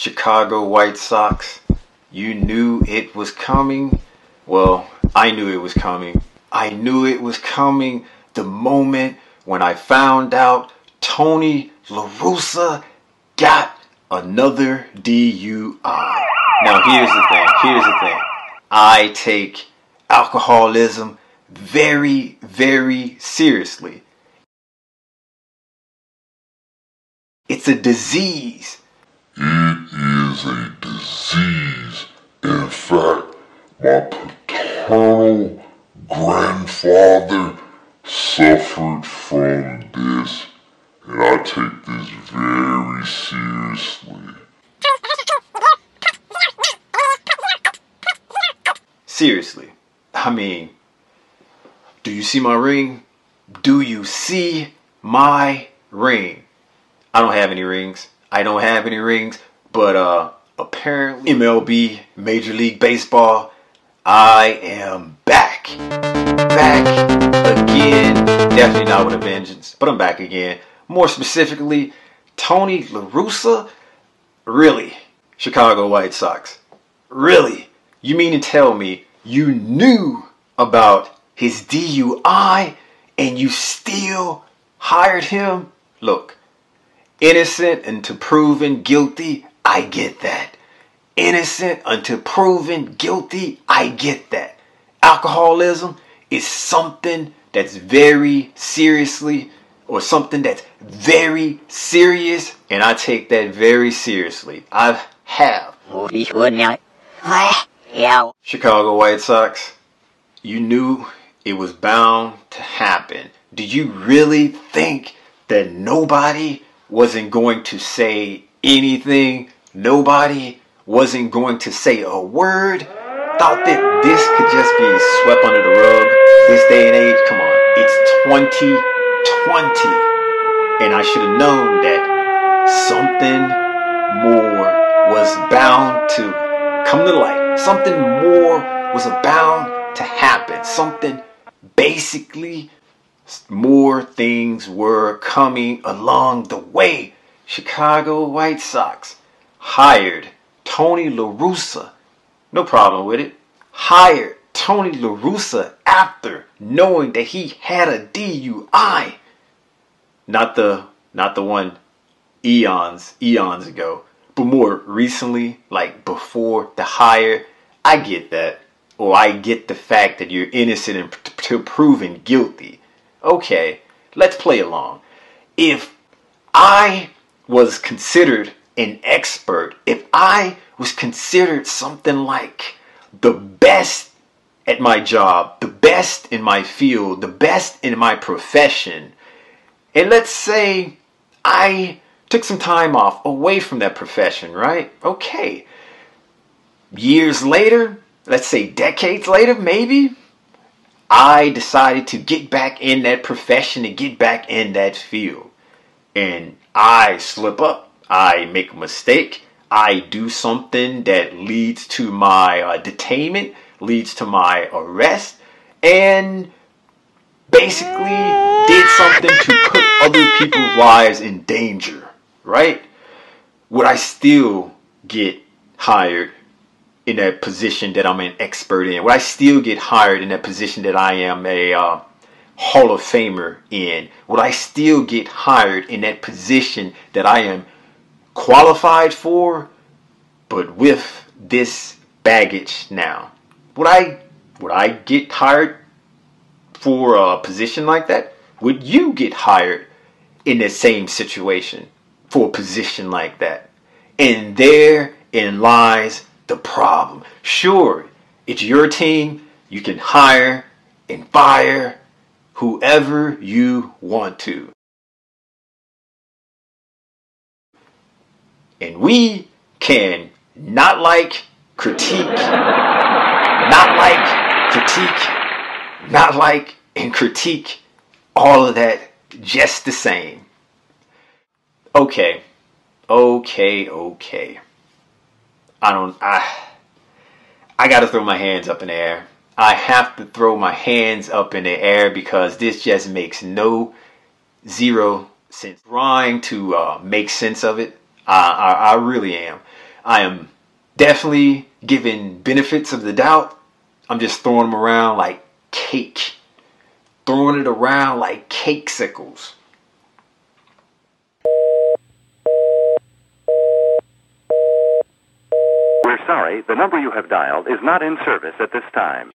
Chicago White Sox, you knew it was coming. Well, I knew it was coming. I knew it was coming the moment when I found out Tony La Russa got another DUI. Now, here's the thing. I take alcoholism very, very seriously. It's a disease. It is a disease. In fact, my paternal grandfather suffered from this, and I take this very seriously. Seriously. I mean, do you see my ring? Do you see my ring? I don't have any rings. But apparently MLB, Major League Baseball, I am back. Back again. Definitely not with a vengeance, but I'm back again. More specifically, Tony La Russa? Really? Chicago White Sox? Really? You mean to tell me you knew about his DUI and you still hired him? Look. Innocent until proven guilty, I get that. Alcoholism is something that's very seriously, or something that's very serious, and I take that very seriously. I have. Chicago White Sox, you knew it was bound to happen. Do you really think that nobody wasn't going to say anything? Nobody wasn't going to say a word? Thought that this could just be swept under the rug this day and age? Come on, it's 2020, and I should have known that something more was bound to come to light. Something more was bound to happen. Something basically more things were coming along the way. Chicago White Sox hired Tony La Russa. No problem with it. Hired Tony La Russa after knowing that he had a DUI. Not the one eons ago, but more recently, like before the hire. I get that. Or I get the fact that you're innocent until proven guilty. Okay, let's play along. If I was considered an expert, if I was considered something like the best at my job, the best in my field, the best in my profession, and let's say I took some time off away from that profession, right? Okay. Years later, let's say decades later, maybe, I decided to get back in that profession and get back in that field. And I slip up. I make a mistake. I do something that leads to my detainment, leads to my arrest, and basically did something to put other people's lives in danger, right? Would I still get hired in that position that I'm an expert in? Would I still get hired in that position that I am a Hall of Famer in? Would I still get hired in that position that I am qualified for, but with this baggage now? Would I get hired for a position like that? Would you get hired in the same situation for a position like that? And therein lies the problem. Sure, it's your team. You can hire and fire whoever you want to. And we can critique all of that just the same. Okay. I gotta throw my hands up in the air. I have to throw my hands up in the air because this just makes zero sense. Trying to make sense of it, I really am. I am definitely giving benefits of the doubt. I'm just throwing them around like cake. Throwing it around like cakesicles. We're sorry, the number you have dialed is not in service at this time.